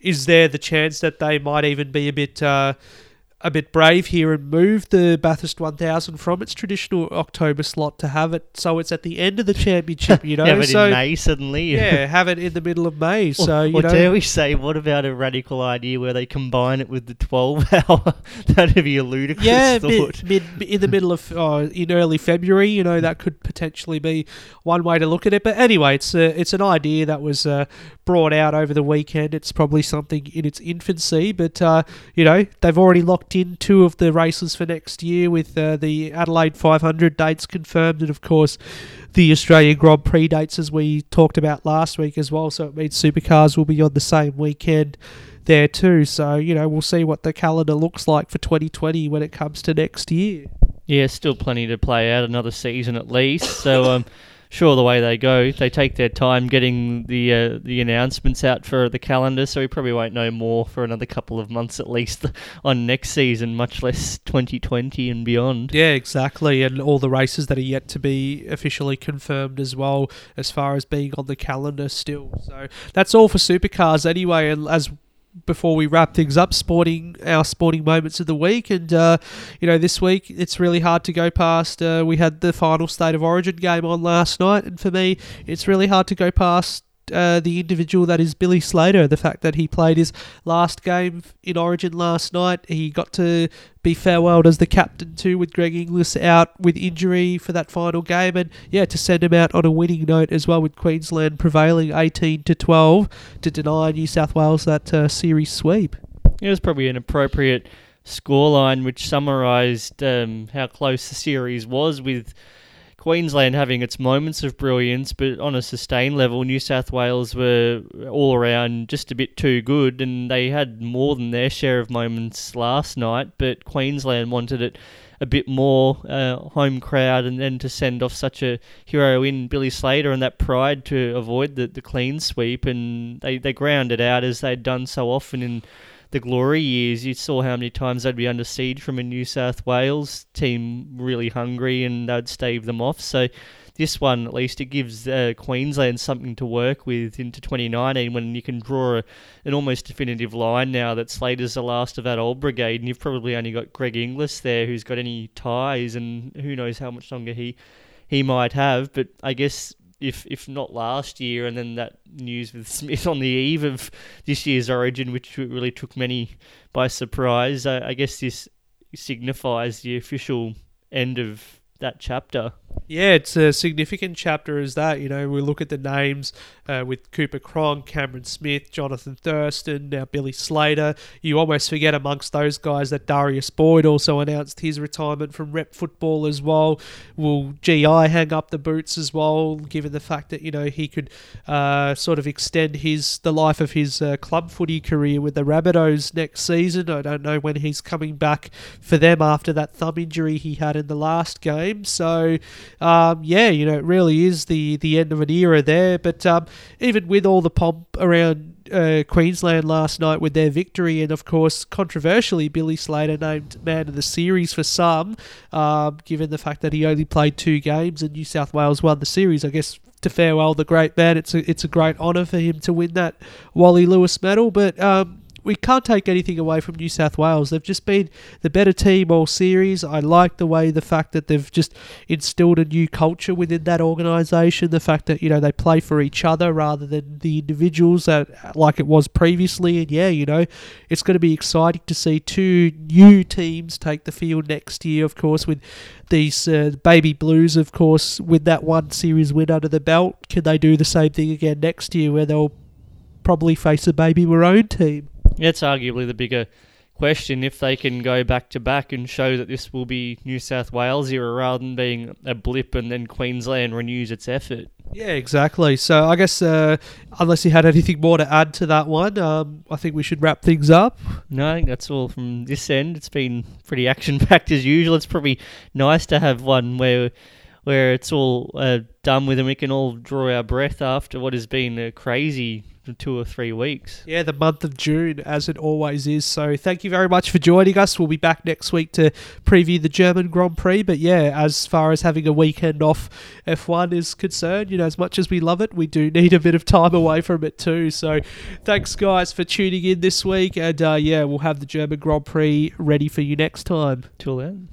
is there the chance that they might even be a bit brave here and move the Bathurst 1000 from its traditional October slot to have it so it's at the end of the championship, you know? Have it in May suddenly. Yeah, have it in the middle of May. So, you know, dare we say, what about a radical idea where they combine it with the 12-hour? That'd be a ludicrous thought. In the middle of, in early February, you know, that could potentially be one way to look at it. But anyway, it's an idea that was brought out over the weekend. It's probably something in its infancy, but, you know, they've already locked in two of the races for next year with the Adelaide 500 dates confirmed, and of course the Australian Grand Prix dates, as we talked about last week as well, so it means supercars will be on the same weekend there too. So, you know, we'll see what the calendar looks like for 2020 when it comes to next year. Yeah, still plenty to play out, another season at least, so sure, the way they go, they take their time getting the announcements out for the calendar, so we probably won't know more for another couple of months at least on next season, much less 2020 and beyond. Yeah, exactly, and all the races that are yet to be officially confirmed as well, as far as being on the calendar still. So that's all for supercars anyway, and as before we wrap things up, sporting moments of the week, and you know, this week it's really hard to go past. We had the final State of Origin game on last night, and for me, it's really hard to go past the individual that is Billy Slater. The fact that he played his last game in Origin last night, he got to be farewelled as the captain too, with Greg Inglis out with injury for that final game, and yeah, to send him out on a winning note as well, with Queensland prevailing 18-12 to deny New South Wales that series sweep. It was probably an appropriate scoreline, which summarised how close the series was, with Queensland having its moments of brilliance, but on a sustained level, New South Wales were all around just a bit too good, and they had more than their share of moments last night, but Queensland wanted it a bit more, home crowd, and then to send off such a hero in Billy Slater and that pride to avoid the clean sweep, and they ground it out, as they'd done so often in the glory years. You saw how many times they'd be under siege from a New South Wales team really hungry, and they'd stave them off. So this one, at least, it gives Queensland something to work with into 2019, when you can draw an almost definitive line now that Slater's the last of that old brigade, and you've probably only got Greg Inglis there, who's got any ties, and who knows how much longer he might have. But I guess if not last year, and then that news with Smith on the eve of this year's Origin, which really took many by surprise, I guess this signifies the official end of that chapter. Yeah, it's a significant chapter as that. You know, we look at the names with Cooper Cronk, Cameron Smith, Jonathan Thurston, now Billy Slater. You almost forget amongst those guys that Darius Boyd also announced his retirement from rep football as well. Will GI hang up the boots as well, given the fact that, you know, he could sort of extend the life of his club footy career with the Rabbitohs next season. I don't know when he's coming back for them after that thumb injury he had in the last game. So yeah, you know, it really is the end of an era there. But even with all the pomp around Queensland last night with their victory, and of course, controversially, Billy Slater named man of the series for some, given the fact that he only played 2 games and New South Wales won the series, I guess to farewell the great man, it's a great honour for him to win that Wally Lewis medal. But we can't take anything away from New South Wales. They've just been the better team all series. I like the fact that they've just instilled a new culture within that organisation. The fact that, you know, they play for each other rather than the individuals like it was previously. And yeah, you know, it's going to be exciting to see 2 new teams take the field next year, of course, with these Baby Blues, of course, with that 1 series win under the belt. Can they do the same thing again next year, where they'll probably face a Baby Maroon team? That's arguably the bigger question if they can go back to back and show that this will be New South Wales era rather than being a blip and then Queensland renews its effort. Yeah, exactly. So I guess unless you had anything more to add to that one, I think we should wrap things up. No, I think that's all from this end. It's been pretty action-packed as usual. It's probably nice to have one where it's all done with and we can all draw our breath after what has been a crazy 2 or 3 weeks. Yeah, the month of June, as it always is. So thank you very much for joining us. We'll be back next week to preview the German Grand Prix. But yeah, as far as having a weekend off F1 is concerned, as much as we love it, we do need a bit of time away from it too. So thanks, guys, for tuning in this week. And yeah, we'll have the German Grand Prix ready for you next time. Till then.